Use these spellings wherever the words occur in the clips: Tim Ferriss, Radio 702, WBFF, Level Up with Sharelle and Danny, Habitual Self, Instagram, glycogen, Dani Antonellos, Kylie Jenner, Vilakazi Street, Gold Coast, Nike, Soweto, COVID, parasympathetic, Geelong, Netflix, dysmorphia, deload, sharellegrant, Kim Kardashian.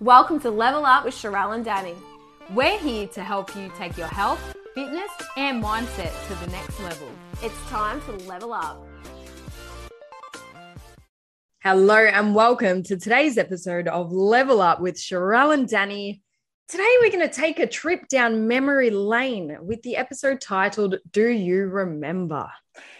Welcome to Level Up with Sharelle and Danny. We're here to help you take your health, fitness and mindset to the next level. It's time to level up. Hello and welcome to today's episode of Level Up with Sharelle and Danny. Today we're going to take a trip down memory lane with the episode titled, Do You Remember?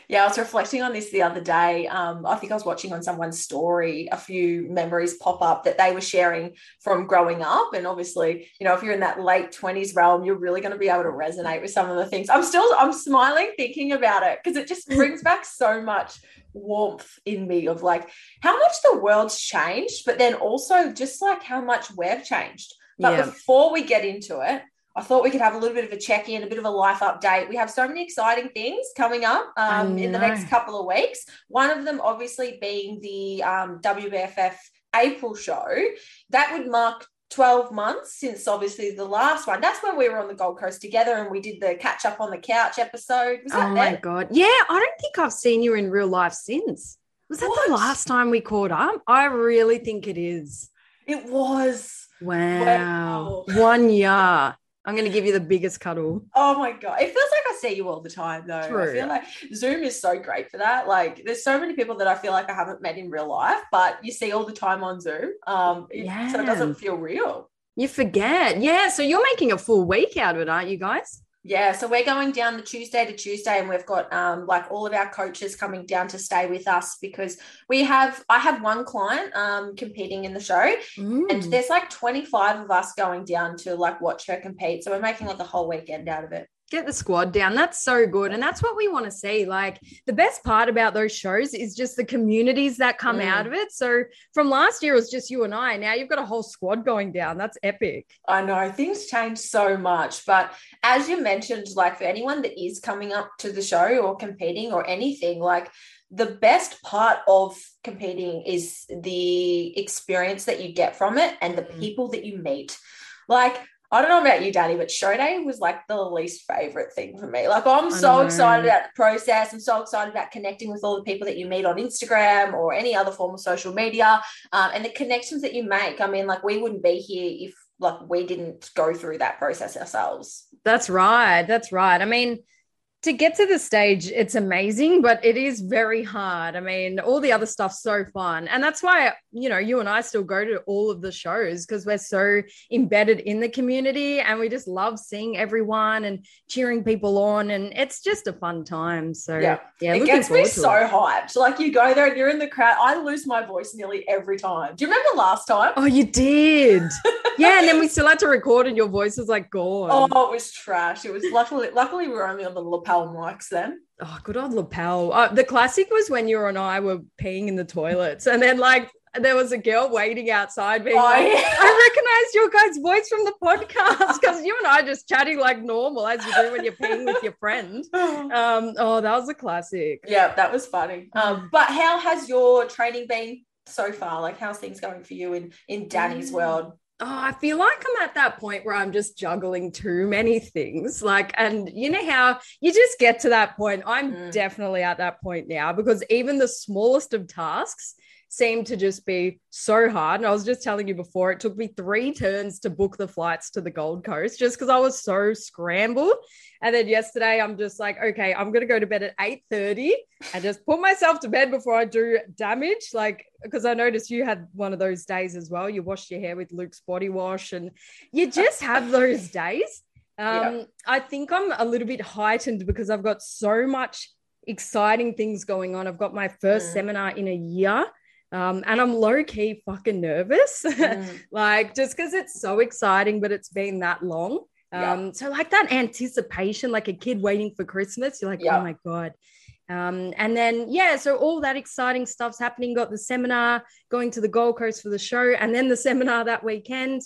Yeah, I was reflecting on this the other day. I think I was watching on someone's story, a few memories pop up that they were sharing from growing up. And obviously, you know, if you're in that late 20s realm, you're really going to be able to resonate with some of the things. I'm smiling thinking about it because it just brings back so much warmth in me of like how much the world's changed, but then also just like how much we've changed. But Before we get into it, I thought we could have a little bit of a check-in, a bit of a life update. We have so many exciting things coming up in the next couple of weeks. One of them obviously being the WBFF April show. That would mark 12 months since obviously the last one. That's when we were on the Gold Coast together and we did the catch-up on the couch episode. Was that my God. Yeah, I don't think I've seen you in real life since. Was that the last time we caught up? I really think it is. It was. Wow. 1 year. I'm going to give you the biggest cuddle. Oh, my God. It feels like I see you all the time, though. True. I feel like Zoom is so great for that. Like, there's so many people that I feel like I haven't met in real life, but you see all the time on Zoom. So it doesn't feel real. You forget. Yeah, so you're making a full week out of it, aren't you guys? Yeah, so we're going down the Tuesday to Tuesday and we've got like all of our coaches coming down to stay with us because I have one client competing in the show and there's like 25 of us going down to like watch her compete. So we're making like a whole weekend out of it. Get the squad down. That's so good. And that's what we want to see. Like the best part about those shows is just the communities that come out of it. So from last year, it was just you and I. Now you've got a whole squad going down. That's epic. I know things change so much, but as you mentioned, like for anyone that is coming up to the show or competing or anything, like the best part of competing is the experience that you get from it and the people that you meet. Like, I don't know about you, Danny, but show day was like the least favorite thing for me. Like I'm so excited about the process. I'm so excited about connecting with all the people that you meet on Instagram or any other form of social media and the connections that you make. I mean, like we wouldn't be here if like we didn't go through that process ourselves. That's right. That's right. I mean, to get to the stage, it's amazing, but it is very hard. I mean, all the other stuff's so fun. And that's why, you know, you and I still go to all of the shows because we're so embedded in the community and we just love seeing everyone and cheering people on. And it's just a fun time. So, yeah it gets me so hyped. Like you go there and you're in the crowd. I lose my voice nearly every time. Do you remember last time? Oh, you did. Yeah, and then we still had to record and your voice was like gone. Oh, it was trash. It was luckily we were only on the lapel mics then. Oh, good old lapel. The classic was when you and I were peeing in the toilets and then like there was a girl waiting outside being I recognised your guys' voice from the podcast because you and I just chatting like normal as you do when you're peeing with your friend. That was a classic. Yeah, that was funny. But how has your training been so far? Like how's things going for you in Danny's world? Oh, I feel like I'm at that point where I'm just juggling too many things. Like, and you know how you just get to that point. I'm definitely at that point now because even the smallest of tasks seem to just be so hard. And I was just telling you before, it took me 3 turns to book the flights to the Gold Coast just because I was so scrambled. And then yesterday I'm just like, okay, I'm going to go to bed at 8:30 and just put myself to bed before I do damage. Like, because I noticed you had one of those days as well. You washed your hair with Luke's body wash and you just have those days. I think I'm a little bit heightened because I've got so much exciting things going on. I've got my first seminar in a year. And I'm low-key fucking nervous, like just because it's so exciting, but it's been that long. So like that anticipation, like a kid waiting for Christmas, you're like, oh my God. And then, so all that exciting stuff's happening, got the seminar, going to the Gold Coast for the show, and then the seminar that weekend.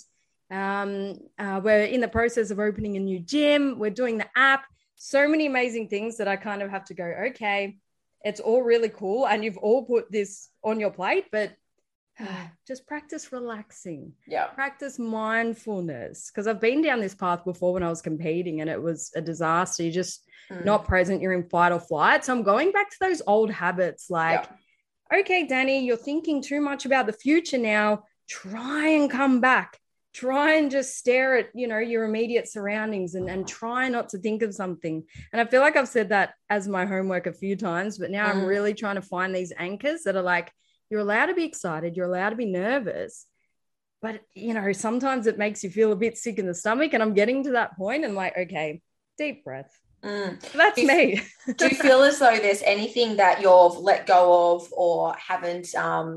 We're in the process of opening a new gym. We're doing the app. So many amazing things that I kind of have to go, okay, it's all really cool. And you've all put this on your plate, but just practice relaxing. Yeah. Practice mindfulness. Because I've been down this path before when I was competing and it was a disaster. You're just not present. You're in fight or flight. So I'm going back to those old habits like, okay, Danny, you're thinking too much about the future now. Try and come back try and just stare at, you know, your immediate surroundings and try not to think of something. And I feel like I've said that as my homework a few times, but now I'm really trying to find these anchors that are like, you're allowed to be excited, you're allowed to be nervous, but, you know, sometimes it makes you feel a bit sick in the stomach. And I'm getting to that point and like, okay, deep breath. That's me. Do you feel as though there's anything that you've let go of or haven't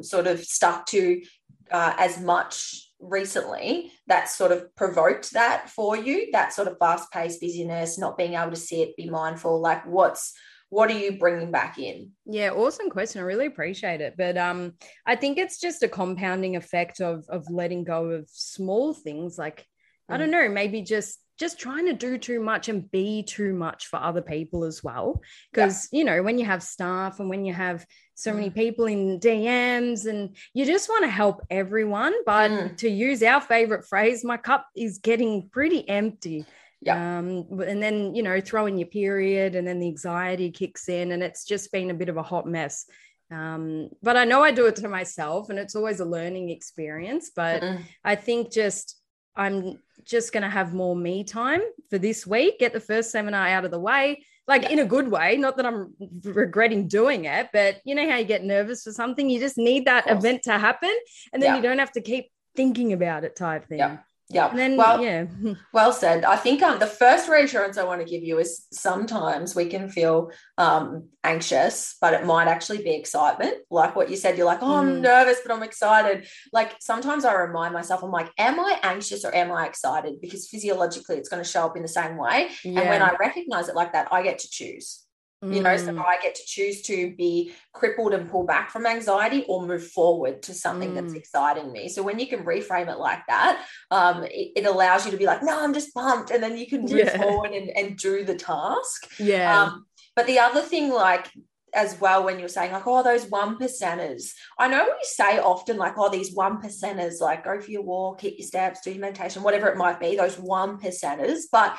sort of stuck to as much recently that sort of provoked that for you, that sort of fast-paced busyness, not being able to sit, be mindful? Like, what are you bringing back in? Yeah, awesome question. I really appreciate it. But I think it's just a compounding effect of letting go of small things. Like, I don't know, maybe just trying to do too much and be too much for other people as well. Because, you know, when you have staff and when you have so many people in DMs and you just want to help everyone. But to use our favorite phrase, my cup is getting pretty empty. Yeah. And then, you know, throw in your period and then the anxiety kicks in and it's just been a bit of a hot mess. But I know I do it to myself and it's always a learning experience. But I think just I'm just going to have more me time for this week, get the first seminar out of the way, like in a good way, not that I'm regretting doing it, but you know how you get nervous for something, you just need that event to happen and then you don't have to keep thinking about it type thing. Yeah. And then, well said. I think the first reassurance I want to give you is sometimes we can feel anxious, but it might actually be excitement. Like what you said, you're like, oh, I'm nervous, but I'm excited. Like sometimes I remind myself, I'm like, am I anxious or am I excited? Because physiologically it's going to show up in the same way. Yeah. And when I recognize it like that, I get to choose. You know, so I get to choose to be crippled and pull back from anxiety or move forward to something that's exciting me. So when you can reframe it like that, it allows you to be like, no, I'm just pumped. And then you can move forward and do the task. Yeah. But the other thing, like, as well, when you're saying like, oh, those one percenters, I know we say often like, oh, these one percenters, like go for your walk, hit your steps, do your meditation, whatever it might be, those one percenters. But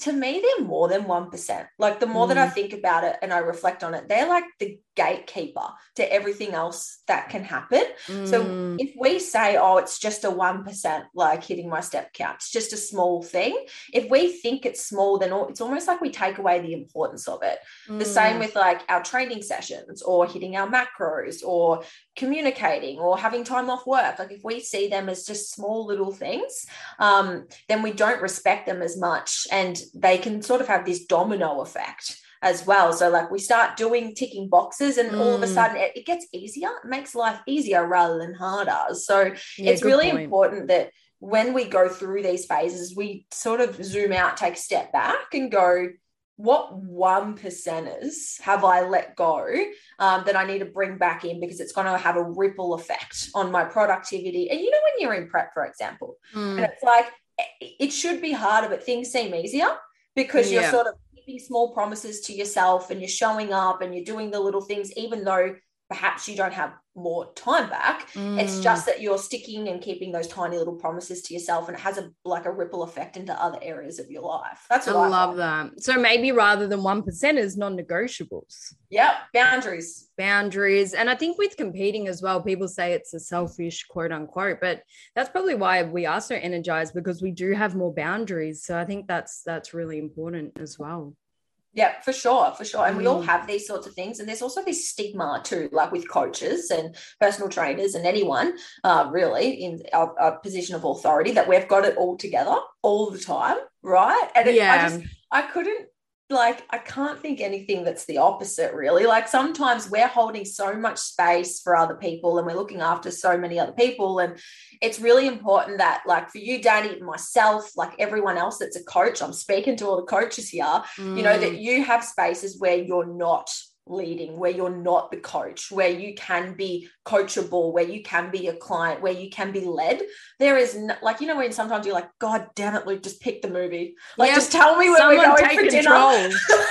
to me, they're more than 1%. Like the more that I think about it and I reflect on it, they're like the gatekeeper to everything else that can happen. So if we say, oh, it's just a 1%, like hitting my step count, it's just a small thing. If we think it's small, then it's almost like we take away the importance of it. The same with like our training sessions or hitting our macros or communicating or having time off work. Like if we see them as just small little things, then we don't respect them as much, and they can sort of have this domino effect as well. So like we start doing ticking boxes and all of a sudden it gets easier. It makes life easier rather than harder. So it's really important that when we go through these phases, we sort of zoom out, take a step back and go, what 1%ers have I let go that I need to bring back in, because it's going to have a ripple effect on my productivity. And you know, when you're in prep, for example, and it's like, it should be harder, but things seem easier because you're sort of keeping small promises to yourself and you're showing up and you're doing the little things, even though perhaps you don't have more time back. It's just that you're sticking and keeping those tiny little promises to yourself, and it has a ripple effect into other areas of your life. That's what I love that. So maybe rather than 1%ers, non-negotiables. Yep, boundaries. And I think with competing as well, people say it's a selfish quote unquote, but that's probably why we are so energized, because we do have more boundaries. So I think that's really important as well. Yeah, for sure. And we all have these sorts of things. And there's also this stigma too, like with coaches and personal trainers and anyone really in our position of authority, that we've got it all together all the time, right? And I can't think anything that's the opposite really. Like sometimes we're holding so much space for other people and we're looking after so many other people. And it's really important that, like for you, Dani, myself, like everyone else that's a coach, I'm speaking to all the coaches here, you know, that you have spaces where you're not leading, where you're not the coach, where you can be coachable, where you can be a client, where you can be led. There is like, you know, when sometimes you're like, God damn it, Luke, just pick the movie. Like, just tell me where we're going for dinner.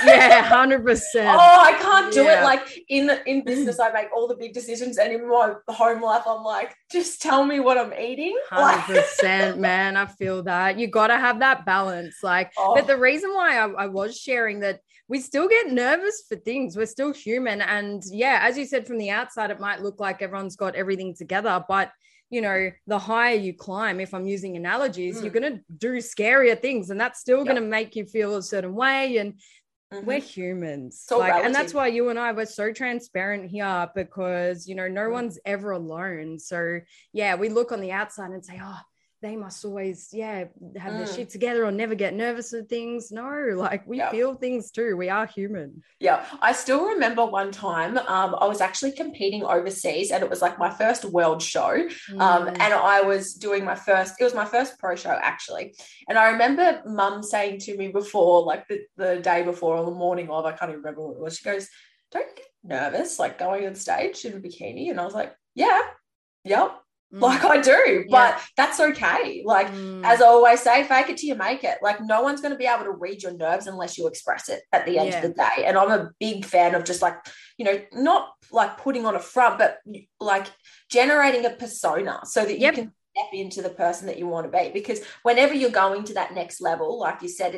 Yeah, 100%. Oh, I can't do it. Like in business, I make all the big decisions, and in my home life, I'm like, just tell me what I'm eating. 100%, man. I feel that. You got to have that balance. Like, but the reason why I was sharing that, we still get nervous for things. We're still human. And yeah, as you said, from the outside, it might look like everyone's got everything together, but you know, the higher you climb, if I'm using analogies, you're going to do scarier things, and that's still going to make you feel a certain way. And we're humans. So like, and that's why you and I were so transparent here, because, you know, no one's ever alone. So yeah, we look on the outside and say, oh, they must always, have their shit together or never get nervous with things. No, like we feel things too. We are human. Yeah. I still remember one time I was actually competing overseas, and it was like my first world show. And I was doing my first pro show actually. And I remember mum saying to me before, like the day before or the morning of, I can't even remember what it was. She goes, don't get nervous, like going on stage in a bikini. And I was like, like I do, but that's okay. Like, as I always say, fake it till you make it. Like, no one's going to be able to read your nerves unless you express it at the end of the day. And I'm a big fan of just like, you know, not like putting on a front, but like generating a persona so that you can step into the person that you want to be. Because whenever you're going to that next level, like you said,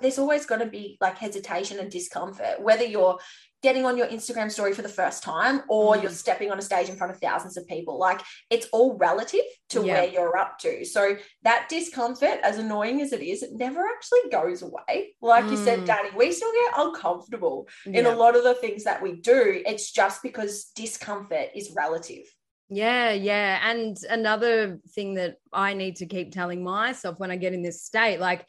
there's always going to be like hesitation and discomfort, whether you're getting on your Instagram story for the first time or you're stepping on a stage in front of thousands of people. Like, it's all relative to where you're up to. So that discomfort, as annoying as it is, it never actually goes away. Like you said, Dani, we still get uncomfortable in a lot of the things that we do. It's just because discomfort is relative. Yeah. And another thing that I need to keep telling myself when I get in this state, like,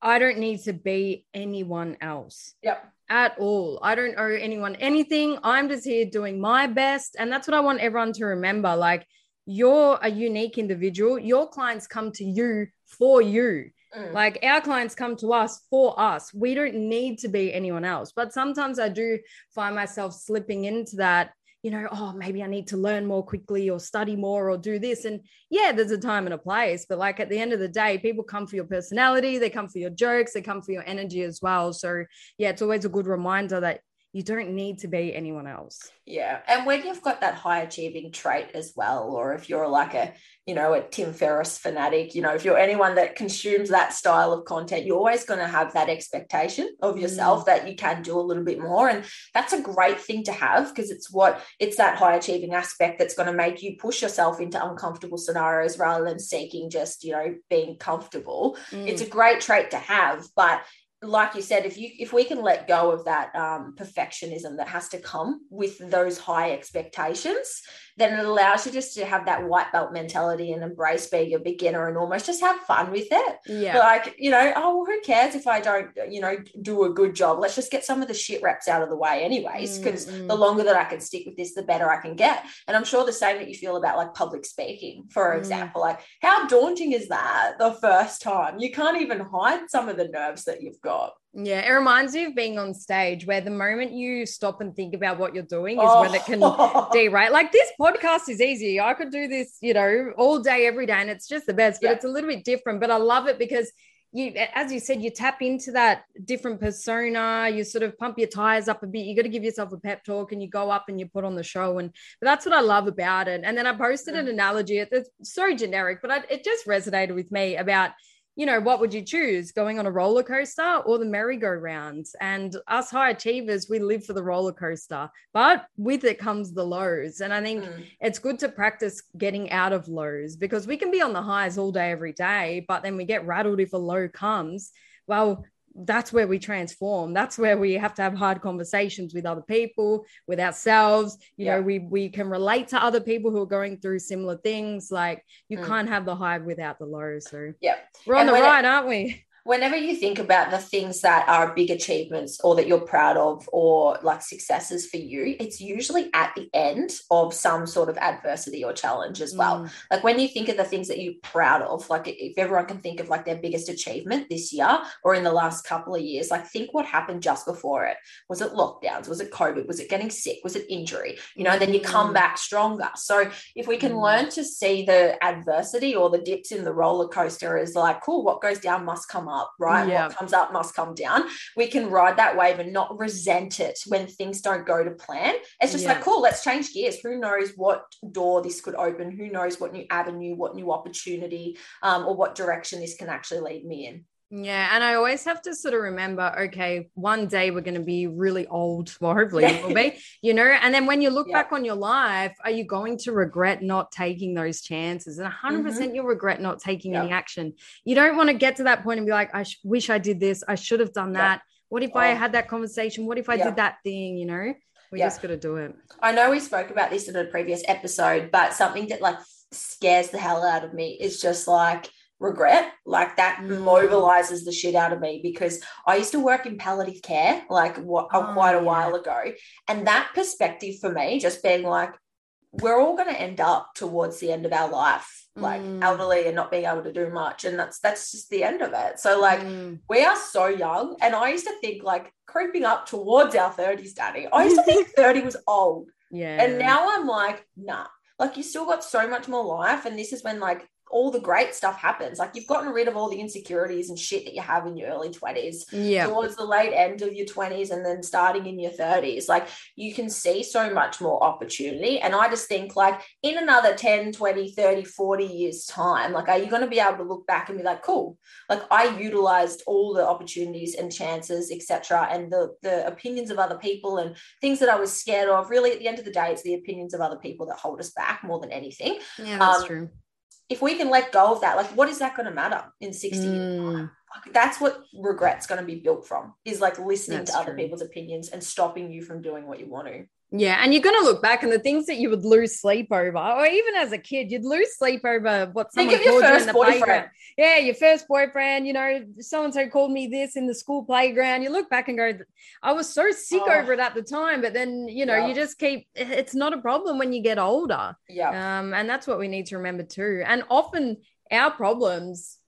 I don't need to be anyone else. Yep. At all. I don't owe anyone anything. I'm just here doing my best. And that's what I want everyone to remember. Like, you're a unique individual. Your clients come to you for you. Like, our clients come to us for us. We don't need to be anyone else. But sometimes I do find myself slipping into that, you know, oh, maybe I need to learn more quickly or study more or do this. And yeah, there's a time and a place. But like, at the end of the day, people come for your personality. They come for your jokes. They come for your energy as well. So yeah, it's always a good reminder that you don't need to be anyone else. Yeah. And when you've got that high achieving trait as well, or if you're like a, you know, a Tim Ferriss fanatic, you know, if you're anyone that consumes that style of content, you're always going to have that expectation of yourself that you can do a little bit more. And that's a great thing to have, because it's that high achieving aspect that's going to make you push yourself into uncomfortable scenarios rather than seeking just, you know, being comfortable. It's a great trait to have, but like you said, if we can let go of that perfectionism that has to come with those high expectations, then it allows you just to have that white belt mentality and embrace being a beginner and almost just have fun with it. Yeah. Like, you know, oh, who cares if I don't, you know, do a good job? Let's just get some of the shit reps out of the way anyways, because the longer that I can stick with this, the better I can get. And I'm sure the same that you feel about like public speaking, for example. Like, how daunting is that the first time? You can't even hide some of the nerves that you've got. Yeah, it reminds me of being on stage, where the moment you stop and think about what you're doing is when it can derail. Like, this podcast is easy. I could do this, you know, all day, every day, and it's just the best, but it's a little bit different. But I love it because you, as you said, you tap into that different persona, you sort of pump your tires up a bit, you got to give yourself a pep talk, and you go up and you put on the show. And but that's what I love about it. And then I posted an analogy, it's so generic, but it just resonated with me about, you know, what would you choose, going on a roller coaster or the merry-go-round? And us high achievers, we live for the roller coaster, but with it comes the lows. And I think it's good to practice getting out of lows, because we can be on the highs all day, every day, but then we get rattled if a low comes. Well, that's where we transform. That's where we have to have hard conversations with other people, with ourselves. You know, we can relate to other people who are going through similar things. Like, you can't have the high without the low. So we're on the ride, aren't we? Whenever you think about the things that are big achievements or that you're proud of or like successes for you, it's usually at the end of some sort of adversity or challenge as well. Like, when you think of the things that you're proud of, like if everyone can think of like their biggest achievement this year or in the last couple of years, like think what happened just before it. Was it lockdowns? Was it COVID? Was it getting sick? Was it injury? You know, and then you come back stronger. So if we can learn to see the adversity or the dips in the roller coaster as like, cool, what goes down must come up, right? What comes up must come down. We can ride that wave and not resent it when things don't go to plan. It's just like, cool, let's change gears. Who knows what door this could open? Who knows what new avenue, what new opportunity, or what direction this can actually lead me in? Yeah, and I always have to sort of remember, okay, one day we're going to be really old. Well, hopefully it will be, you know, and then when you look back on your life, are you going to regret not taking those chances? And 100% you'll regret not taking any action. You don't want to get to that point and be like, I wish I did this. I should have done that. What if I had that conversation? What if I did that thing, you know? We just got to do it. I know we spoke about this in a previous episode, but something that like scares the hell out of me is just like, regret, like that mobilizes the shit out of me, because I used to work in palliative care like quite a while ago, and that perspective for me just being like, we're all going to end up towards the end of our life like elderly and not being able to do much, and that's just the end of it. So like we are so young, and I used to think like creeping up towards our 30s, Danny, I used to think 30 was old, and now I'm like, nah, like you still got so much more life, and this is when like all the great stuff happens. Like you've gotten rid of all the insecurities and shit that you have in your early 20s towards the late end of your 20s and then starting in your 30s. Like you can see so much more opportunity. And I just think like in another 10, 20, 30, 40 years time, like, are you going to be able to look back and be like, cool, like I utilized all the opportunities and chances, etc., and the opinions of other people and things that I was scared of. Really at the end of the day, it's the opinions of other people that hold us back more than anything. Yeah, that's true. If we can let go of that, like what is that going to matter in 60 years time? Like, that's what regret's going to be built from, is like listening to other people's opinions and stopping you from doing what you want to. Yeah, and you're going to look back, and the things that you would lose sleep over, or even as a kid, you'd lose sleep over what someone called you in the playground. Yeah, your first boyfriend, you know, so-and-so called me this in the school playground. You look back and go, I was so sick over it at the time, but then, you know, you just keep, it's not a problem when you get older. Yeah. And that's what we need to remember too. And often our problems,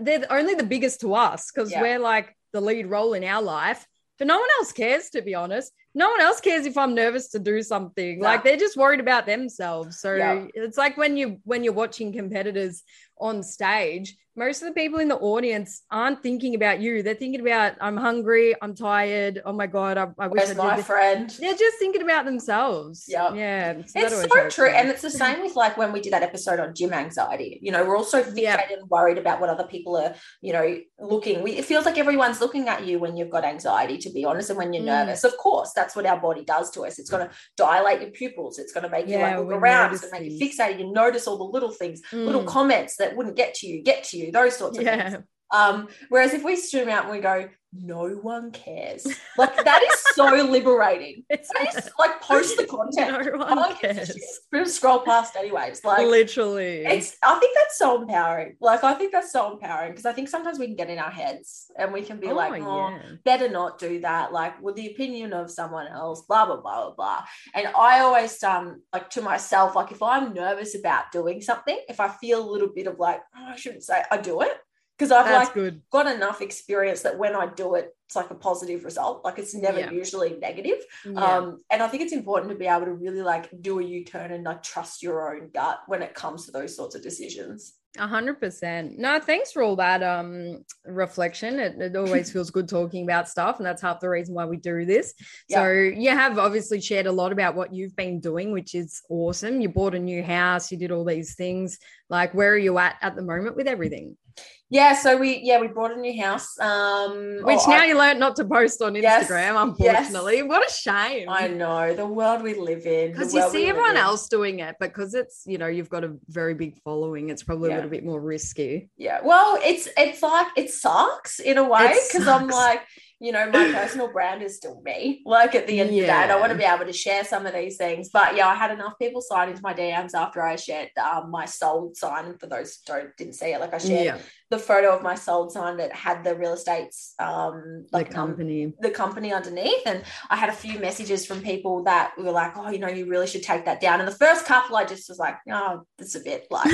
they're only the biggest to us, because we're like the lead role in our life, but no one else cares, to be honest. No one else cares if I'm nervous to do something. Like they're just worried about themselves. So it's like when you're watching competitors on stage, most of the people in the audience aren't thinking about you. They're thinking about, I'm hungry, I'm tired. Oh my God, I wish I did my friend. They're just thinking about themselves. Yeah. So it's so true. And it's the same with like when we did that episode on gym anxiety. You know, we're also fixated and worried about what other people are, you know, looking. It feels like everyone's looking at you when you've got anxiety, to be honest, and when you're nervous. Of course, that's what our body does to us. It's going to dilate your pupils. It's going to make you like look around. It's going to make you fixated. You notice all the little things, little comments that wouldn't get to you, those sorts of things. Whereas if we zoom out and we go, no one cares. Like that is so liberating. It's like post the content. No one cares. We'll scroll past anyways. Like literally. I think that's so empowering. Like I think that's so empowering, because I think sometimes we can get in our heads and we can be better not do that. Like with the opinion of someone else, blah, blah, blah, blah, blah. And I always like to myself, like if I'm nervous about doing something, if I feel a little bit of like, oh, I shouldn't say, I do it. Because I've got enough experience that when I do it, it's like a positive result. Like it's never usually negative. Yeah. And I think it's important to be able to really like do a U-turn and like trust your own gut when it comes to those sorts of decisions. 100%. No, thanks for all that reflection. It always feels good talking about stuff, and that's half the reason why we do this. Yep. So you have obviously shared a lot about what you've been doing, which is awesome. You bought a new house, you did all these things. Like where are you at the moment with everything? Yeah, so we bought a new house. Which you learned not to post on Instagram, unfortunately. Yes. What a shame. I know, the world we live in. Because you see everyone else doing it, because it's, you know, you've got a very big following, it's probably a little bit more risky. Yeah, well, it's like, it sucks in a way, because I'm like, you know, my personal brand is still me. Like at the end of the day, and I want to be able to share some of these things. But yeah, I had enough people sign into my DMs after I shared my sold sign. For those who didn't see it, like I shared the photo of my sold sign that had the real estate's the company underneath. And I had a few messages from people that were like, oh, you know, you really should take that down. And the first couple, I just was like, oh, that's a bit like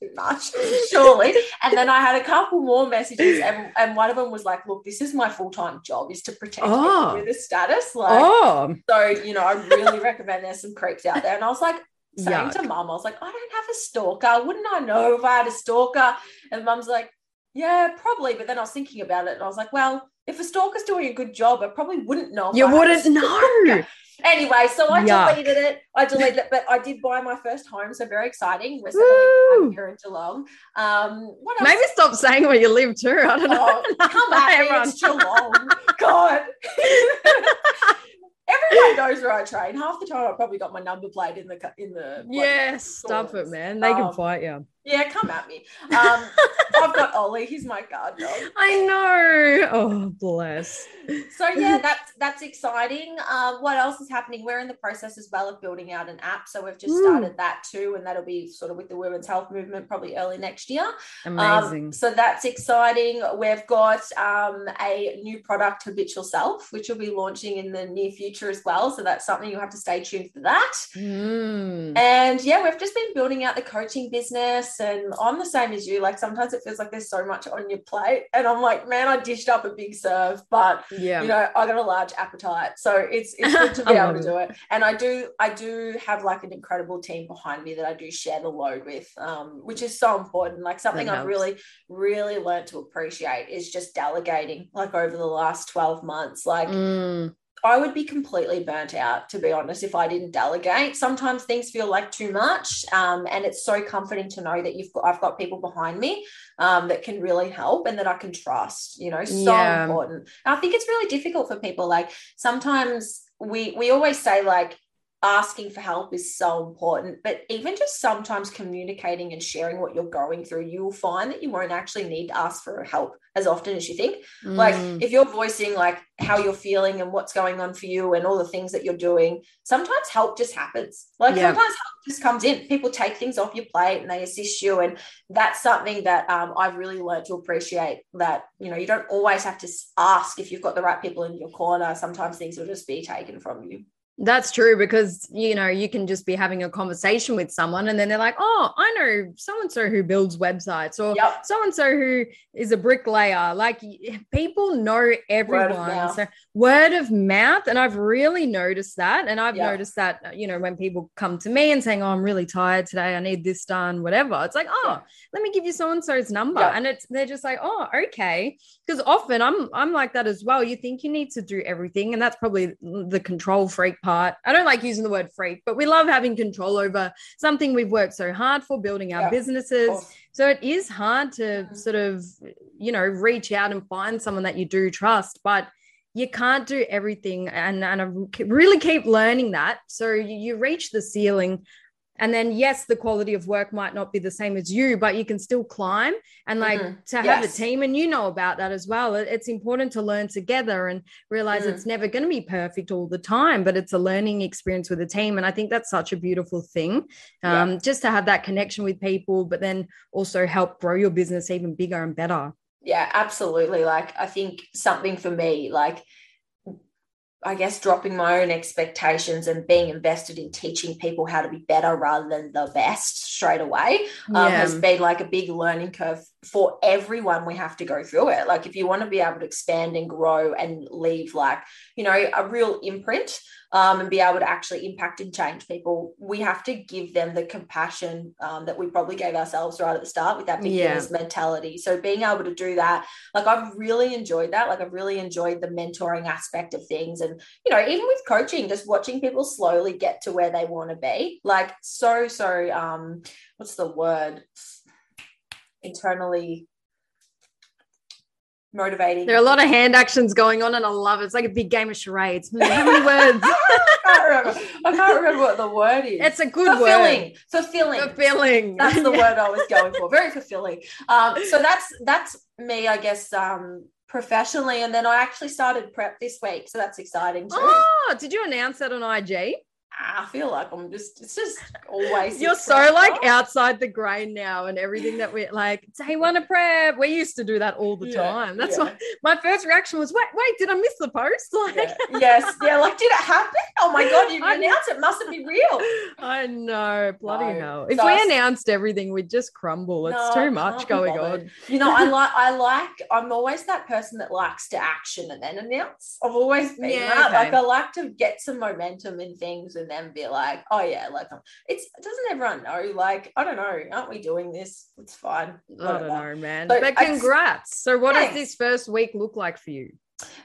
too much, surely. And then I had a couple more messages, and one of them was like, look, this is my full-time job, is to protect people with a status, like so, you know, I really recommend there's some creeps out there. And I was like saying to Mum, I was like, I don't have a stalker, wouldn't I know if I had a stalker? And Mum's like, yeah, probably. But then I was thinking about it and I was like, well, if a stalker's doing a good job, I probably wouldn't know. You wouldn't know. Anyway, so I deleted it. But I did buy my first home, so very exciting. We're settling here in Geelong. What else? Maybe stop saying where you live too. I don't know. Come on, it's Geelong. God. Everyone knows where I train. Half the time, I probably got my number plate in the. Yes, stop it, man. They can fight you. Yeah, come at me. I've got Ollie. He's my guard dog. I know. Oh, bless. So yeah, that's exciting. What else is happening? We're in the process as well of building out an app. So we've just started that too, and that'll be sort of with the women's health movement probably early next year. Amazing. So that's exciting. We've got a new product, Habitual Self, which will be launching in the near future as well. So that's something you'll have to stay tuned for that. And yeah, we've just been building out the coaching business. And I'm the same as you. Like sometimes it feels like there's so much on your plate and I'm like, man, I dished up a big serve, but you know, I got a large appetite, so it's good to be able to do it. And I do have like an incredible team behind me that I do share the load with, which is so important. Like something I've really learned to appreciate is just delegating, like over the last 12 months, like I would be completely burnt out, to be honest, if I didn't delegate. Sometimes things feel like too much, and it's so comforting to know that I've got people behind me that can really help and that I can trust, you know, so important. And I think it's really difficult for people. Like sometimes we always say like asking for help is so important, but even just sometimes communicating and sharing what you're going through, you'll find that you won't actually need to ask for help as often as you think. Like if you're voicing like how you're feeling and what's going on for you and all the things that you're doing, sometimes help just happens. Like sometimes help just comes in. People take things off your plate and they assist you. And that's something that I've really learned to appreciate, that, you know, you don't always have to ask if you've got the right people in your corner. Sometimes things will just be taken from you. That's true, because, you know, you can just be having a conversation with someone and then they're like, oh, I know so-and-so who builds websites, or so-and-so who is a bricklayer. Like people know everyone. Word of mouth. And I've really noticed that. And I've noticed that, you know, when people come to me and saying, oh, I'm really tired today, I need this done, whatever. It's like, oh, let me give you so-and-so's number. And they're just like, oh, okay. Because often I'm like that as well. You think you need to do everything. And that's probably the control freak part. I don't like using the word freak, but we love having control over something we've worked so hard for, building our businesses. So it is hard to sort of, you know, reach out and find someone that you do trust, but you can't do everything. And I really keep learning that. So you reach the ceiling. And then, yes, the quality of work might not be the same as you, but you can still climb. And like to have a team, and you know about that as well, it's important to learn together and realize it's never going to be perfect all the time, but it's a learning experience with a team. And I think that's such a beautiful thing, just to have that connection with people, but then also help grow your business even bigger and better. Yeah, absolutely. Like I think something for me, like I guess dropping my own expectations and being invested in teaching people how to be better rather than the best straight away has been like a big learning curve for everyone. We have to go through it. Like if you want to be able to expand and grow and leave like, you know, a real imprint and be able to actually impact and change people, we have to give them the compassion that we probably gave ourselves right at the start with that beginner's mentality. So being able to do that, like I've really enjoyed that. Like I've really enjoyed the mentoring aspect of things. And, you know, even with coaching, just watching people slowly get to where they want to be, like so, what's the word? Internally motivating. There are a lot of hand actions going on and I love it. It's like a big game of charades. How many words? I can't remember what the word is. It's a good word. Fulfilling. That's the word I was going for. Very fulfilling. So that's me, I guess, professionally. And then I actually started prep this week, so that's exciting too. Oh, did you announce that on IG? I feel like it's just always. You're so like outside the grain now and everything that we're like, day one of prep. We used to do that all the time. That's why my first reaction was, wait, did I miss the post? Like, yes. Yeah. Like, did it happen? Oh my God, you announced it. Mustn't be real. I know. Bloody hell. If we announced everything, we'd just crumble. It's too much going on. You know, I'm always that person that likes to action and then announce. I've always been that. Okay. Like I like to get some momentum in things and then be like, oh yeah, like doesn't everyone know? Like, I don't know, aren't we doing this? It's fine. I don't know, man. But congrats. So what does this first week look like for you?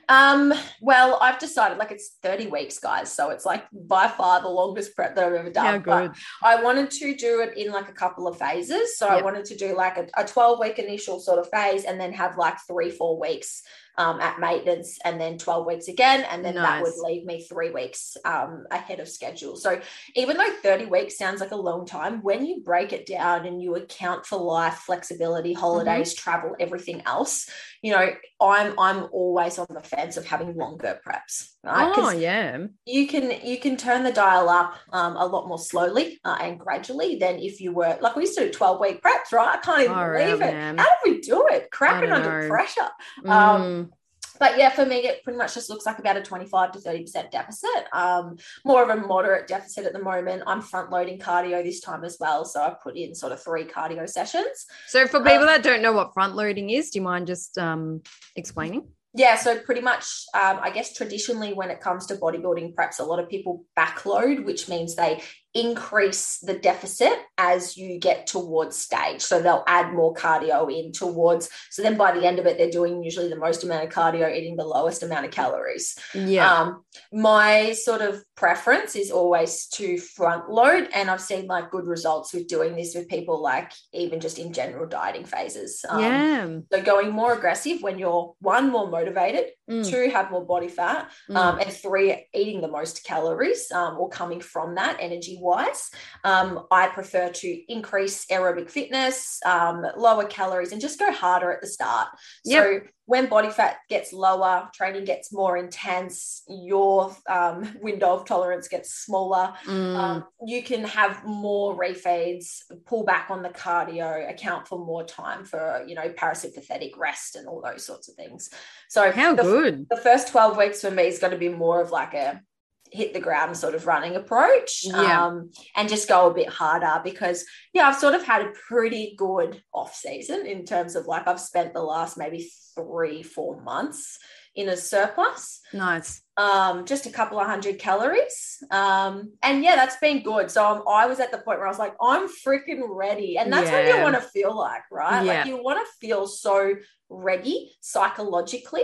Well, I've decided, like, it's 30 weeks, guys, so it's like by far the longest prep that I've ever done. Yeah, good. But I wanted to do it in like a couple of phases. So yep. I wanted to do like a 12-week initial sort of phase and then have like 3-4 weeks at maintenance and then 12 weeks again, and then that would leave me 3 weeks ahead of schedule. So even though 30 weeks sounds like a long time, when you break it down and you account for life, flexibility, holidays, travel, everything else, you know, I'm always on the fence of having longer preps, right? Oh yeah, you can turn the dial up a lot more slowly and gradually than if you were, like, we used to do 12-week preps, right? I can't even believe it, man. How did we do it? Cracking under pressure. But yeah, for me, it pretty much just looks like about a 25 to 30% deficit, more of a moderate deficit at the moment. I'm front loading cardio this time as well. So I've put in sort of 3 cardio sessions. So for people that don't know what front loading is, do you mind just explaining? Yeah, so pretty much, I guess traditionally when it comes to bodybuilding preps, a lot of people backload, which means they increase the deficit as you get towards stage. So they'll add more cardio in towards, so then by the end of it, they're doing usually the most amount of cardio, eating the lowest amount of calories. Yeah. My sort of preference is always to front load, and I've seen like good results with doing this with people, like even just in general dieting phases. So going more aggressive when you're, 1, more motivated, 2, have more body fat, and 3, eating the most calories or coming from that energy wise. I prefer to increase aerobic fitness, lower calories, and just go harder at the start. So when body fat gets lower, training gets more intense, your window of tolerance gets smaller. You can have more refeeds, pull back on the cardio, account for more time for, you know, parasympathetic rest and all those sorts of things. So the first 12 weeks for me is going to be more of like a hit the ground sort of running approach, and just go a bit harder because, yeah, I've sort of had a pretty good off season in terms of, like, I've spent the last maybe 3-4 months in a surplus. Nice. Just a couple of 100 calories. And yeah, that's been good. So I was at the point where I was like, I'm freaking ready. And that's what you want to feel like, right? Yeah. Like, you want to feel so ready psychologically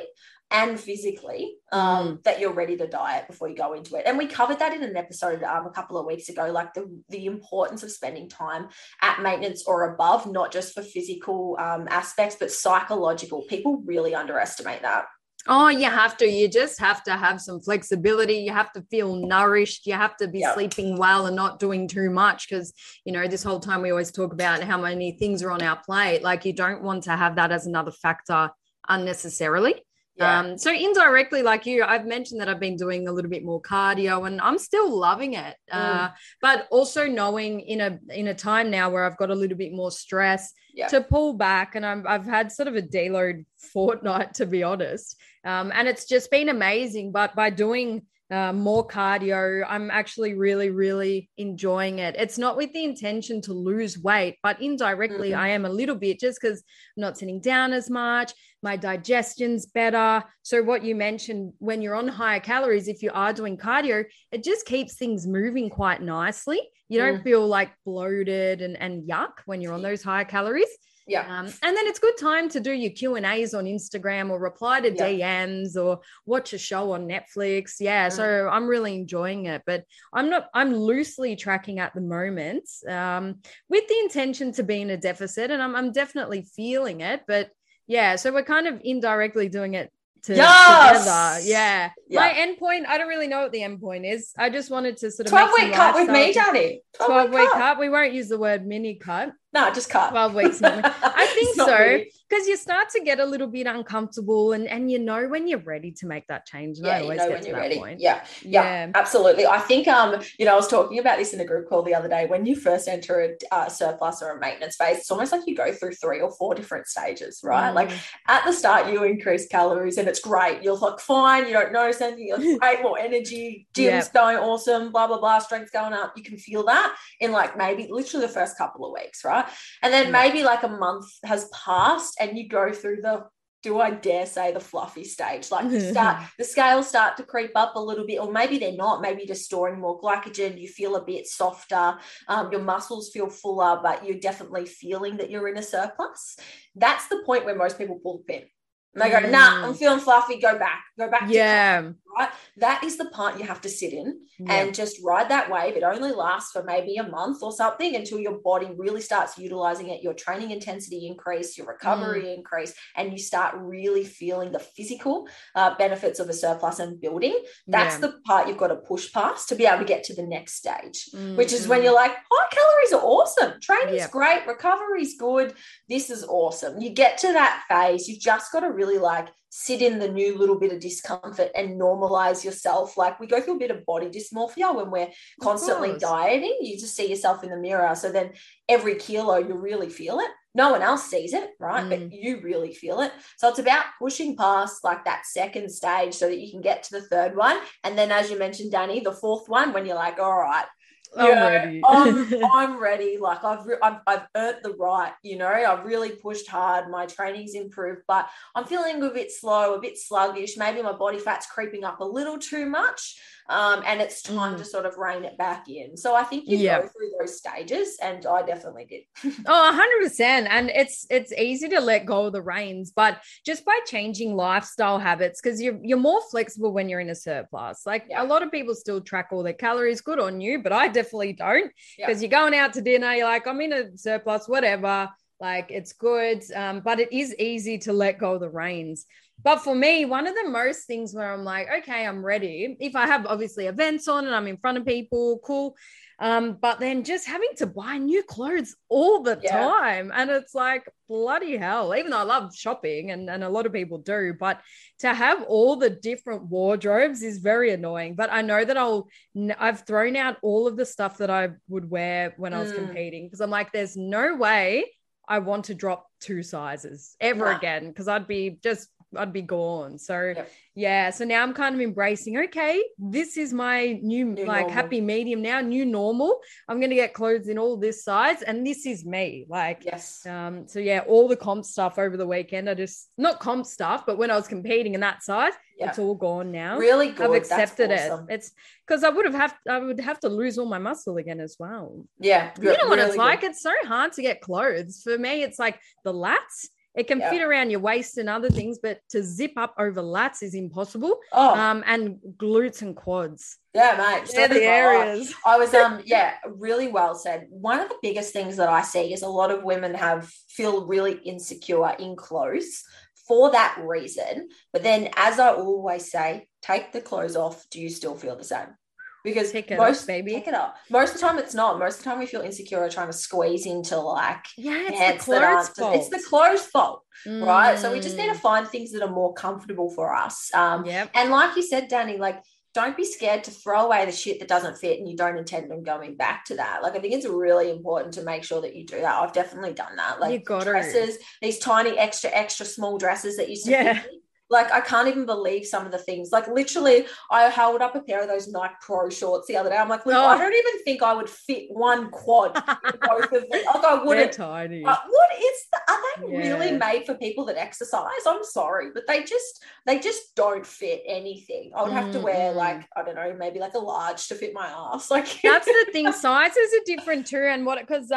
and physically that you're ready to diet before you go into it. And we covered that in an episode a couple of weeks ago, like the importance of spending time at maintenance or above, not just for physical aspects, but psychological. People really underestimate that. Oh, you have to. You just have to have some flexibility. You have to feel nourished. You have to be sleeping well and not doing too much because, you know, this whole time we always talk about how many things are on our plate. Like, you don't want to have that as another factor unnecessarily. Yeah. So indirectly, like you, I've mentioned that I've been doing a little bit more cardio and I'm still loving it. But also knowing in a time now where I've got a little bit more stress to pull back, and I've had sort of a deload fortnight, to be honest. And it's just been amazing. But by doing more cardio, I'm actually really, really enjoying it. It's not with the intention to lose weight, but indirectly I am a little bit, just because I'm not sitting down as much. My digestion's better. So what you mentioned, when you're on higher calories, if you are doing cardio, it just keeps things moving quite nicely. You don't feel like bloated and yuck when you're on those higher calories. Yeah. And then it's good time to do your Q&As on Instagram or reply to DMs or watch a show on Netflix. Yeah. So I'm really enjoying it, but I'm loosely tracking at the moment with the intention to be in a deficit, and I'm definitely feeling it, but yeah. So we're kind of indirectly doing it together. Yeah. My endpoint, I don't really know what the endpoint is. I just wanted to sort of 12-week cut with me, Danny. 12-week cut. We won't use the word mini cut. No, just cut. 12 weeks. I think so, because you start to get a little bit uncomfortable and you know when you're ready to make that change. And I always get to that point. Yeah, absolutely. I think, you know, I was talking about this in a group call the other day. When you first enter a surplus or a maintenance phase, it's almost like you go through 3 or 4 different stages, right? Like at the start, you increase calories and it's great. You're like, fine, you don't notice anything. You're like, more energy, gym's going awesome, blah, blah, blah, strength's going up. You can feel that in like maybe literally the first couple of weeks, right? And then maybe like a month has passed and you go through the, do I dare say, the fluffy stage. Like you start, the scales start to creep up a little bit, or maybe they're not, maybe just storing more glycogen. You feel a bit softer. Your muscles feel fuller, but you're definitely feeling that you're in a surplus. That's the point where most people pull the pin. And they go, nah, I'm feeling fluffy, go back to comfort, right? That is the part you have to sit in and just ride that wave. It only lasts for maybe a month or something until your body really starts utilizing it, your training intensity increase, your recovery increase, and you start really feeling the physical benefits of a surplus and building. That's the part you've got to push past to be able to get to the next stage, which is when you're like, oh, calories are awesome, training's great, recovery's good, this is awesome. You get to that phase, you've just got to really like sit in the new little bit of discomfort and normalize yourself. Like we go through a bit of body dysmorphia when we're constantly dieting. You just see yourself in the mirror, so then every kilo you really feel it. No one else sees it, right? But you really feel it. So it's about pushing past like that second stage so that you can get to the third one, and then, as you mentioned, Dani, the fourth one, when you're like, all right, you know, I'm ready. Like I've earned the right, you know, I've really pushed hard. My training's improved, but I'm feeling a bit slow, a bit sluggish. Maybe my body fat's creeping up a little too much. And it's time to sort of rein it back in. So I think you go through those stages, and I definitely did. 100%. And it's easy to let go of the reins, but just by changing lifestyle habits, because you're more flexible when you're in a surplus. Like a lot of people still track all their calories. Good on you, but I definitely don't, because you're going out to dinner, you're like, I'm in a surplus, whatever. Like it's good, but it is easy to let go of the reins. But for me, one of the most things where I'm like, okay, I'm ready. If I have obviously events on and I'm in front of people, cool. But then just having to buy new clothes all the time. And it's like, bloody hell, even though I love shopping and a lot of people do, but to have all the different wardrobes is very annoying. But I know that I've thrown out all of the stuff that I would wear when I was competing, because I'm like, there's no way I want to drop 2 sizes ever again, because I'd be gone. So so now I'm kind of embracing, okay, this is my new like normal. Happy medium now, new normal. I'm going to get clothes in all this size, and this is me. Like, so yeah, all the comp stuff over the weekend, not comp stuff, but when I was competing in that size, it's all gone now. Really good. I've accepted it. It's because I would have to lose all my muscle again as well. Yeah. You know what it's like? It's so hard to get clothes. For me, it's like the lats. It can fit around your waist and other things, but to zip up over lats is impossible. Oh. And glutes and quads. Yeah, mate. They're the areas. I was, really well said. One of the biggest things that I see is a lot of women feel really insecure in clothes for that reason. But then, as I always say, take the clothes off. Do you still feel the same? Because most of the time it's not. Most of the time we feel insecure trying to squeeze into like it's the clothes fault. It's the clothes fault, right? So we just need to find things that are more comfortable for us. And like you said, Dani, like don't be scared to throw away the shit that doesn't fit and you don't intend on going back to that. Like I think it's really important to make sure that you do that. I've definitely done that. Like dresses, these tiny extra small dresses that used to fit. Like, I can't even believe some of the things. Like, literally, I held up a pair of those Nike Pro shorts the other day. I'm like, look, I don't even think I would fit one quad in both of them. Like, I wouldn't. They're tiny. What is that? Are they really made for people that exercise? I'm sorry, but they just don't fit anything. I would have to wear, like, I don't know, maybe like a large to fit my ass. Like that's the thing. Sizes are different too. And because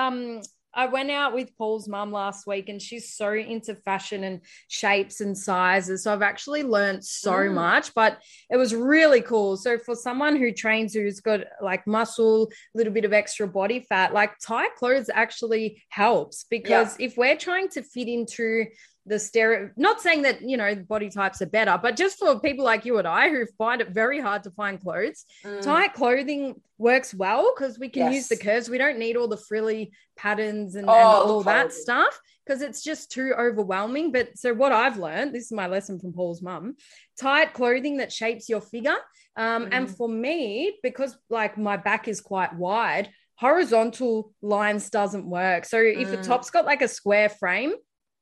I went out with Paul's mum last week, and she's so into fashion and shapes and sizes. So I've actually learned so much, but it was really cool. So for someone who trains, who's got like muscle, a little bit of extra body fat, like tight clothes actually helps, because if we're trying to fit into the not saying that, you know, body types are better, but just for people like you and I who find it very hard to find clothes, tight clothing works well, because we can use the curves. We don't need all the frilly patterns and all that stuff, because it's just too overwhelming. But so what I've learned, this is my lesson from Paul's mum, tight clothing that shapes your figure. And for me, because like my back is quite wide, horizontal lines doesn't work. So if the top's got like a square frame,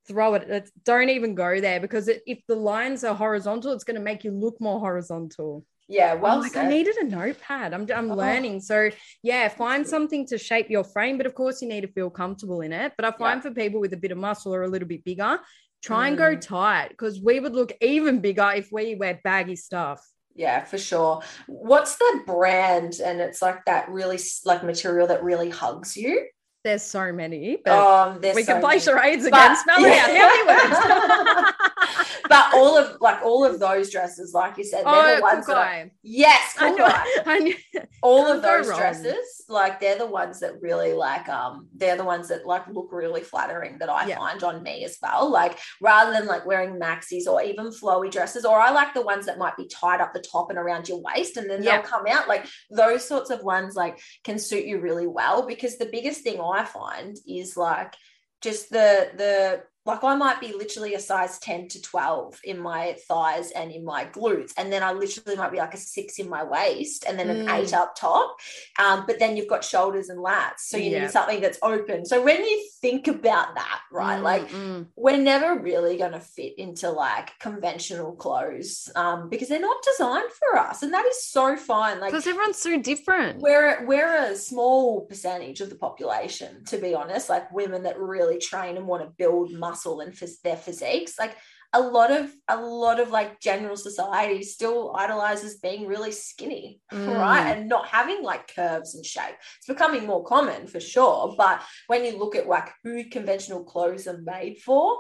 throw it, don't even go there, because if the lines are horizontal, it's going to make you look more horizontal. I needed a notepad. I'm learning. So find something to shape your frame, but of course you need to feel comfortable in it. But I find for people with a bit of muscle or a little bit bigger, try and go tight, because we would look even bigger if we wear baggy stuff. Yeah, for sure. What's that brand? And it's like that really like material that really hugs you. There's so many, but we can play charades again. Spell it out. How many words? But all of those dresses, like you said, they're the ones that dresses, like they're the ones that really they're the ones that like look really flattering that I find on me as well. Like rather than like wearing maxis or even flowy dresses, or I like the ones that might be tied up the top and around your waist and then they'll come out, like those sorts of ones like can suit you really well, because the biggest thing I find is like just the like I might be literally a size 10 to 12 in my thighs and in my glutes, and then I literally might be like a 6 in my waist and then an 8 up top, but then you've got shoulders and lats, so you need something that's open. So when you think about that, right, like we're never really going to fit into like conventional clothes because they're not designed for us, and that is so fine. Like because everyone's so different. We're a small percentage of the population, to be honest, like women that really train and want to build muscle and their physiques. Like a lot of like general society still idolizes being really skinny, right, and not having like curves and shape. It's becoming more common for sure, but when you look at like who conventional clothes are made for,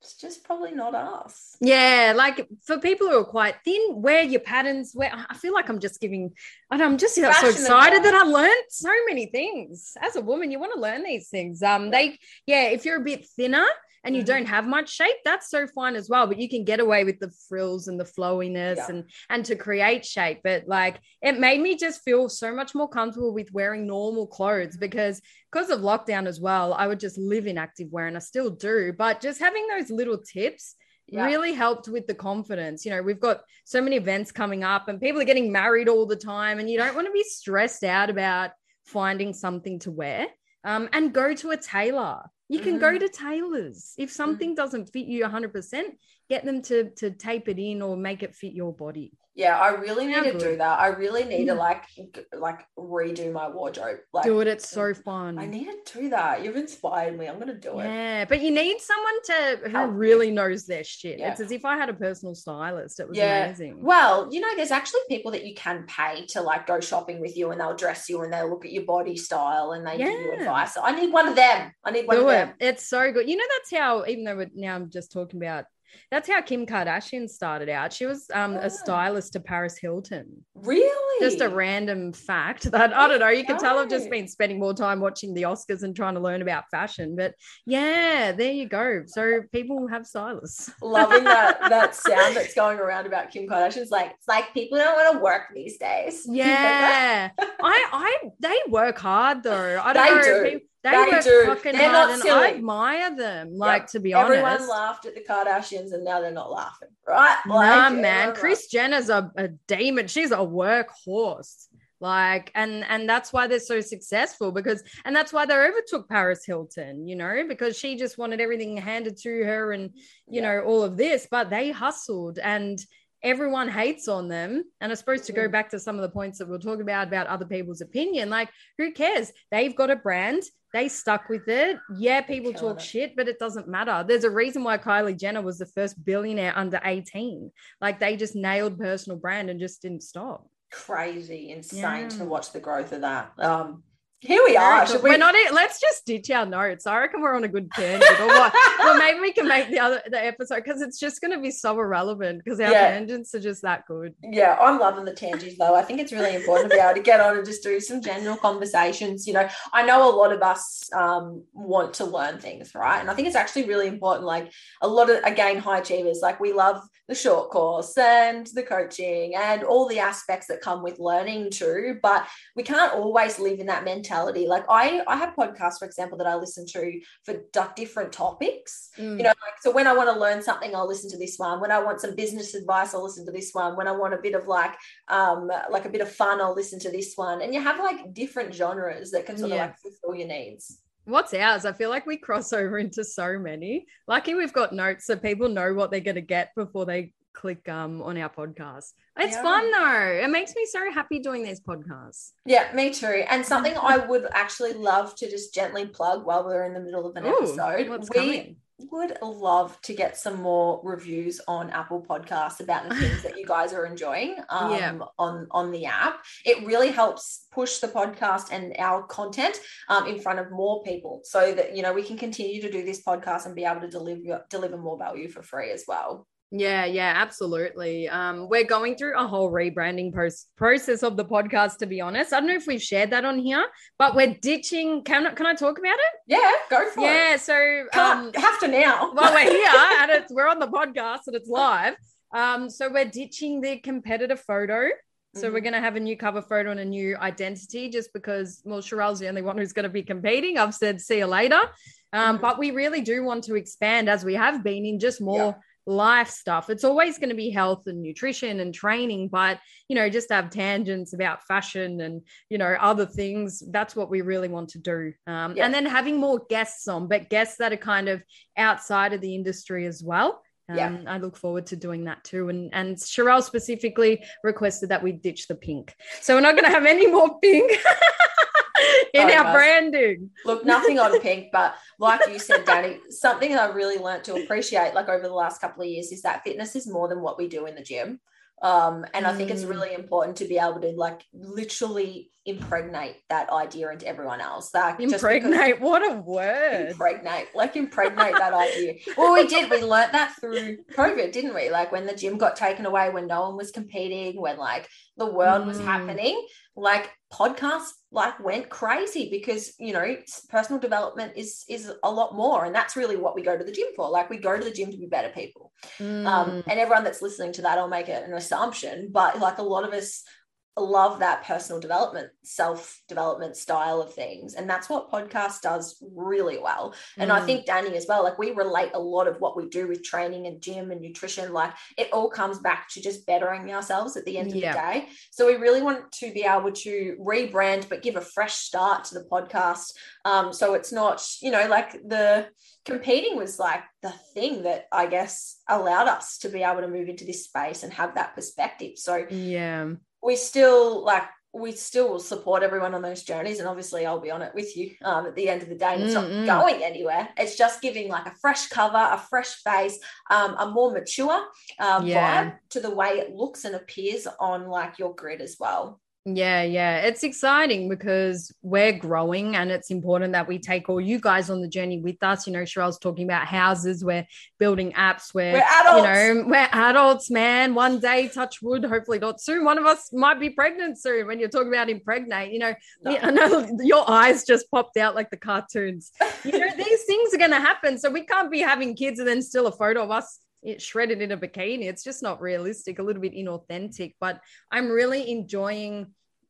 it's just probably not us. Yeah, like for people who are quite thin, wear your patterns. I feel like I'm just giving, and I'm just so excited that I learned so many things. As a woman, you want to learn these things. If you're a bit thinner and you don't have much shape, that's so fine as well. But you can get away with the frills and the flowiness and to create shape. But like it made me just feel so much more comfortable with wearing normal clothes because of lockdown as well. I would just live in activewear, and I still do. But just having those little tips really helped with the confidence. You know, we've got so many events coming up and people are getting married all the time, and you don't want to be stressed out about finding something to wear. And go to a tailor. You can go to tailors. If something doesn't fit you 100%, get them to tape it in or make it fit your body. Yeah, I really need to do that. I really need to like redo my wardrobe. Like, do it. It's so fun. I need to do that. You've inspired me. I'm going to do it. Yeah, but you need someone who really knows their shit. Yeah. It's as if I had a personal stylist. It was amazing. Well, you know, there's actually people that you can pay to like go shopping with you, and they'll dress you and they'll look at your body style and they give you advice. I need one of them. It's so good. You know, that's how, even though now I'm just talking about, that's how Kim Kardashian started out. She was a stylist to Paris Hilton. Really? Just a random fact that, I don't know, you can tell I've just been spending more time watching the Oscars and trying to learn about fashion. But, yeah, there you go. So people have stylists. Loving that sound that's going around about Kim Kardashian. It's like people don't want to work these days. Yeah. They work hard, though. I don't know. They do. Fucking they're hard, and silly. I admire them, like, to be honest. Everyone laughed at the Kardashians, and now they're not laughing, right? Like, nah, man. Kris Jenner's a demon. She's a workhorse. Like, and that's why they're so successful, and that's why they overtook Paris Hilton, you know, because she just wanted everything handed to her and, you know, all of this. But they hustled, and everyone hates on them. And I suppose to go back to some of the points that we'll talk about other people's opinion, like who cares? They've got a brand. They stuck with it. Yeah, people talk shit, but it doesn't matter. There's a reason why Kylie Jenner was the first billionaire under 18. Like they just nailed personal brand and just didn't stop. Crazy, insane to watch the growth of that. Here we are. Should we're not. Let's just ditch our notes. I reckon we're on a good tangent. Or what? Well, maybe we can make the episode, because it's just going to be so irrelevant, because our tangents are just that good. Yeah, I'm loving the tangents though. I think it's really important to be able to get on and just do some general conversations. You know, I know a lot of us want to learn things, right? And I think it's actually really important. Like a lot of, again, high achievers, like we love the short course and the coaching and all the aspects that come with learning too, but we can't always live in that mentality. Like I have podcasts, for example, that I listen to for different topics, you know, like, so when I want to learn something, I'll listen to this one. When I want some business advice, I'll listen to this one. When I want a bit of like a bit of fun, I'll listen to this one. And you have like different genres that can sort of like fulfill your needs. What's ours? I feel like we cross over into so many. Lucky we've got notes so people know what they're going to get before they click on our podcast. It's fun though. It makes me so happy doing these podcasts. Yeah, me too. And something I would actually love to just gently plug while we're in the middle of an episode. What's coming? Would love to get some more reviews on Apple Podcasts about the things that you guys are enjoying on the app. It really helps push the podcast and our content in front of more people, so that, you know, we can continue to do this podcast and be able to deliver more value for free as well. Yeah, absolutely. We're going through a whole rebranding process of the podcast, to be honest. I don't know if we've shared that on here, but we're ditching. Can I talk about it? Yeah, go for it. Yeah, so... have to now. Well, we're here and we're on the podcast and it's live. So we're ditching the competitor photo. So we're going to have a new cover photo and a new identity just because, well, Sharelle's the only one who's going to be competing. I've said, see you later. But we really do want to expand, as we have been, in just more life stuff. It's always going to be health and nutrition and training, but, you know, just have tangents about fashion and, you know, other things. That's what we really want to do. And then having more guests on, but guests that are kind of outside of the industry as well. I look forward to doing that too. And Sharelle specifically requested that we ditch the pink. So we're not going to have any more pink in our branding. Look, nothing on pink, but like you said, Danny, something that I really learned to appreciate like over the last couple of years is that fitness is more than what we do in the gym. And I think it's really important to be able to like literally impregnate that idea into everyone else. Like impregnate, what a word. Impregnate that idea. Well, we did. We learnt that through COVID, didn't we? Like when the gym got taken away, when no one was competing, when like the world was happening, like podcasts like went crazy because, you know, personal development is a lot more. And that's really what we go to the gym for. Like we go to the gym to be better people. And everyone that's listening to that, I'll make it an assumption, but like a lot of us love that personal development, self-development style of things. And that's what podcast does really well. And I think Danny as well, like we relate a lot of what we do with training and gym and nutrition, like it all comes back to just bettering ourselves at the end of the day. So we really want to be able to rebrand, but give a fresh start to the podcast. So it's not, you know, like the competing was like the thing that I guess allowed us to be able to move into this space and have that perspective. So we still will support everyone on those journeys. And obviously I'll be on it with you at the end of the day. And it's not going anywhere. It's just giving like a fresh cover, a fresh face, a more mature vibe to the way it looks and appears on like your grid as well. Yeah. It's exciting because we're growing and it's important that we take all you guys on the journey with us. You know, Sharelle's talking about houses. We're building apps. We're adults. You know, we're adults, man. One day, touch wood, hopefully not soon. One of us might be pregnant soon when you're talking about impregnate. You know, I know your eyes just popped out like the cartoons. You know, these things are going to happen. So we can't be having kids and then still a photo of us shredded in a bikini. It's just not realistic, a little bit inauthentic, but I'm really enjoying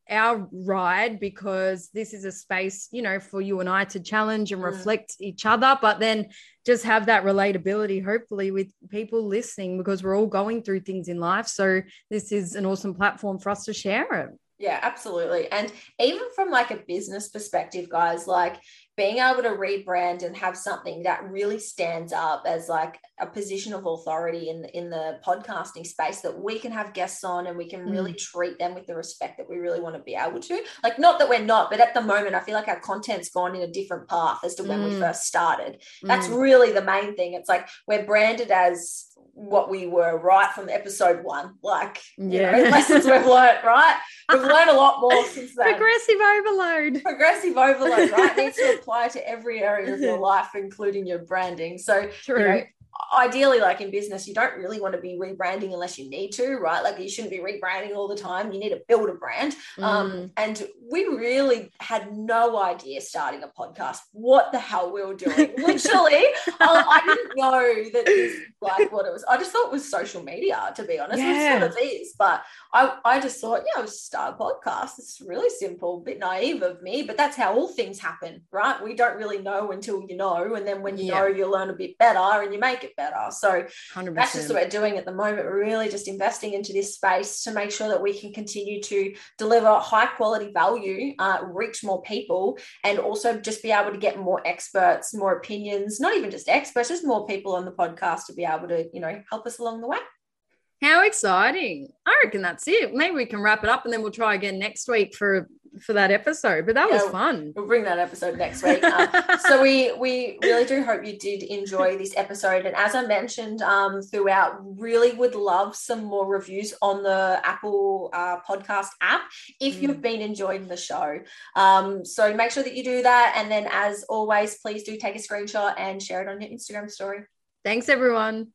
our ride because this is a space, you know, for you and I to challenge and reflect each other, but then just have that relatability, hopefully, with people listening because we're all going through things in life. So this is an awesome platform for us to share it. Yeah, absolutely. And even from like a business perspective, guys, like being able to rebrand and have something that really stands up as like a position of authority in the podcasting space that we can have guests on and we can really treat them with the respect that we really want to be able to. Like, not that we're not, but at the moment, I feel like our content's gone in a different path as to when we first started. That's really the main thing. It's like we're branded as what we were right from episode one, like, you know, lessons we've learned, right? We've learned a lot more since then. Progressive overload, right? Needs to apply to every area of your life, including your branding. So, you know, ideally, like in business, you don't really want to be rebranding unless you need to, right? Like you shouldn't be rebranding all the time. You need to build a brand. And we really had no idea starting a podcast what the hell we were doing. Literally, I didn't know that this like what it was. I just thought it was social media, to be honest. It sort of is, but I just thought, yeah, I'll just start a podcast. It's really simple, a bit naive of me, but that's how all things happen, right? We don't really know until you know, and then when you know, you learn a bit better and you make it better. So 100%. That's just what we're doing at the moment. We're really just investing into this space to make sure that we can continue to deliver high quality value, reach more people, and also just be able to get more experts, more opinions, not even just experts, just more people on the podcast to be able to, you know, help us along the way. How exciting. I reckon that's it. Maybe we can wrap it up and then we'll try again next week for that episode, but that was fun. We'll bring that episode next week. So we really do hope you did enjoy this episode. And as I mentioned throughout, really would love some more reviews on the Apple podcast app if you've been enjoying the show. So make sure that you do that. And then as always, please do take a screenshot and share it on your Instagram story. Thanks, everyone.